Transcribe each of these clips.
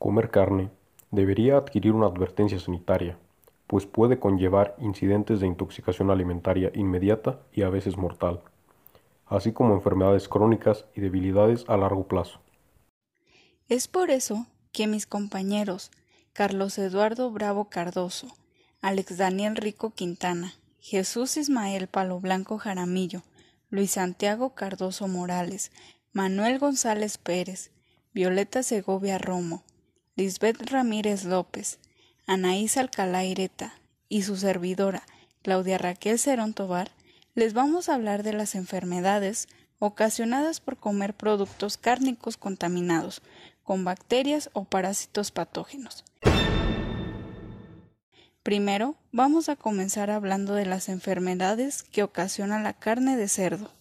Comer carne debería adquirir una advertencia sanitaria, pues puede conllevar incidentes de intoxicación alimentaria inmediata y a veces mortal, así como enfermedades crónicas y debilidades a largo plazo. Es por eso que mis compañeros Carlos Eduardo Bravo Cardoso, Alex Daniel Rico Quintana, Jesús Ismael Paloblanco Jaramillo, Luis Santiago Cardoso Morales, Manuel González Pérez, Violeta Segovia Romo, Lisbeth Ramírez López, Anaís Alcalá Ireta y su servidora Claudia Raquel Cerón Tobar, les vamos a hablar de las enfermedades ocasionadas por comer productos cárnicos contaminados con bacterias o parásitos patógenos. Primero, vamos a comenzar hablando de las enfermedades que ocasiona la carne de cerdo.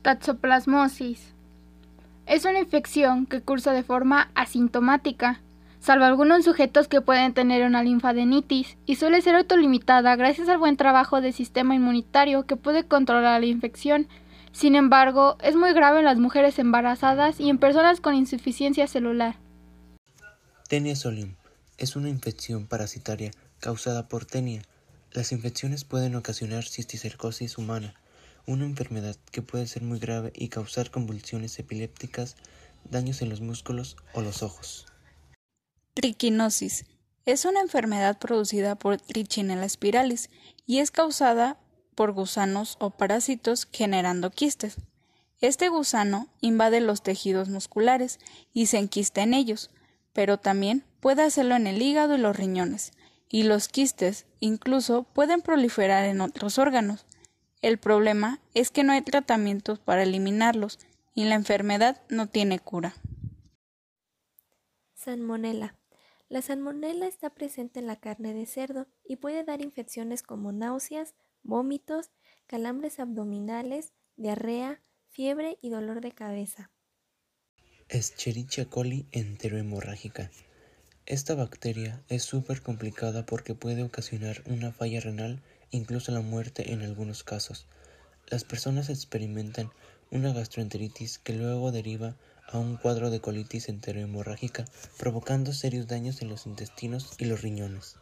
Toxoplasmosis. Es una infección que cursa de forma asintomática, salvo algunos sujetos que pueden tener una linfadenitis, y suele ser autolimitada gracias al buen trabajo del sistema inmunitario que puede controlar la infección. Sin embargo, es muy grave en las mujeres embarazadas y en personas con insuficiencia celular. Tenia solium es una infección parasitaria causada por Tenia. Las infecciones pueden ocasionar cisticercosis humana, una enfermedad que puede ser muy grave y causar convulsiones epilépticas, daños en los músculos o los ojos. Trichinosis es una enfermedad producida por Trichinella spiralis y es causada por gusanos o parásitos generando quistes. Este gusano invade los tejidos musculares y se enquista en ellos, pero también puede hacerlo en el hígado y los riñones, y los quistes incluso pueden proliferar en otros órganos. El problema es que no hay tratamientos para eliminarlos y la enfermedad no tiene cura. Salmonella. La salmonella está presente en la carne de cerdo y puede dar infecciones como náuseas, vómitos, calambres abdominales, diarrea, fiebre y dolor de cabeza. Escherichia coli enterohemorrágica. Esta bacteria es súper complicada porque puede ocasionar una falla renal, incluso la muerte en algunos casos. Las personas experimentan una gastroenteritis que luego deriva a un cuadro de colitis enterohemorrágica, provocando serios daños en los intestinos y los riñones.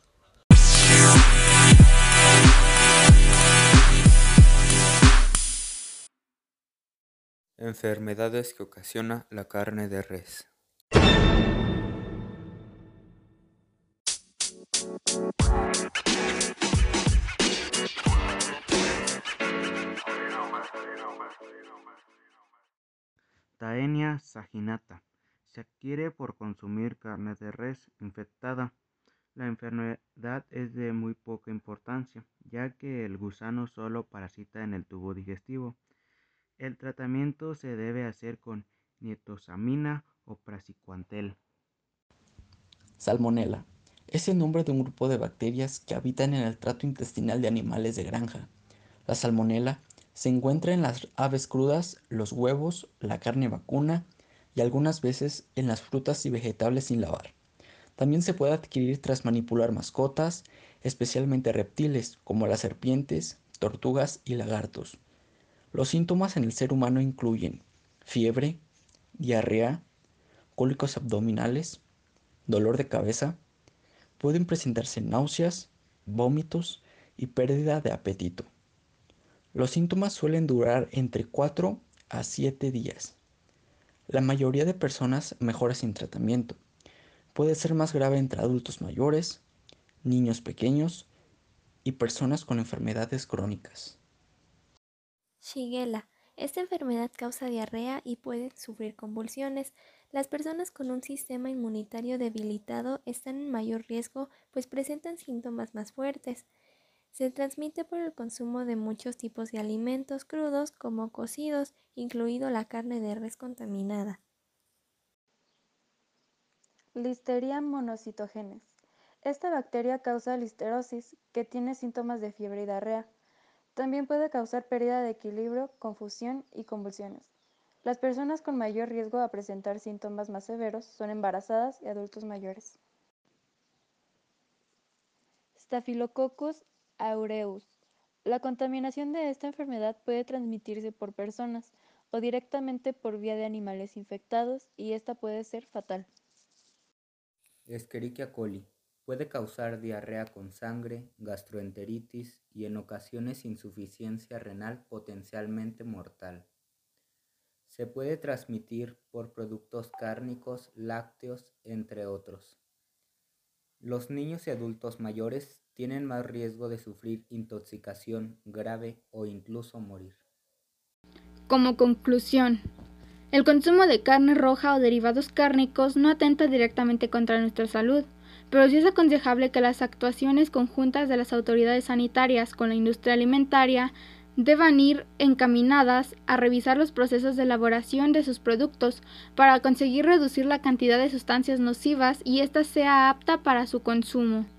Enfermedades que ocasiona la carne de res. Taenia saginata. Se adquiere por consumir carne de res infectada. La enfermedad es de muy poca importancia, ya que el gusano solo parasita en el tubo digestivo. El tratamiento se debe hacer con nietosamina o praziquantel. Salmonella. Es el nombre de un grupo de bacterias que habitan en el tracto intestinal de animales de granja. La salmonella se encuentra en las aves crudas, los huevos, la carne vacuna y algunas veces en las frutas y vegetales sin lavar. También se puede adquirir tras manipular mascotas, especialmente reptiles como las serpientes, tortugas y lagartos. Los síntomas en el ser humano incluyen fiebre, diarrea, cólicos abdominales, dolor de cabeza. Pueden presentarse náuseas, vómitos y pérdida de apetito. Los síntomas suelen durar entre 4 a 7 días. La mayoría de personas mejora sin tratamiento. Puede ser más grave entre adultos mayores, niños pequeños y personas con enfermedades crónicas. Shigella. Esta enfermedad causa diarrea y pueden sufrir convulsiones. Las personas con un sistema inmunitario debilitado están en mayor riesgo, pues presentan síntomas más fuertes. Se transmite por el consumo de muchos tipos de alimentos crudos como cocidos, incluido la carne de res contaminada. Listeria monocytogenes. Esta bacteria causa listerosis, que tiene síntomas de fiebre y diarrea. También puede causar pérdida de equilibrio, confusión y convulsiones. Las personas con mayor riesgo a presentar síntomas más severos son embarazadas y adultos mayores. Staphylococcus aureus. La contaminación de esta enfermedad puede transmitirse por personas o directamente por vía de animales infectados y esta puede ser fatal. Escherichia coli. Puede causar diarrea con sangre, gastroenteritis y en ocasiones insuficiencia renal potencialmente mortal. Se puede transmitir por productos cárnicos, lácteos, entre otros. Los niños y adultos mayores tienen más riesgo de sufrir intoxicación grave o incluso morir. Como conclusión, el consumo de carne roja o derivados cárnicos no atenta directamente contra nuestra salud, pero sí es aconsejable que las actuaciones conjuntas de las autoridades sanitarias con la industria alimentaria deban ir encaminadas a revisar los procesos de elaboración de sus productos para conseguir reducir la cantidad de sustancias nocivas y ésta sea apta para su consumo.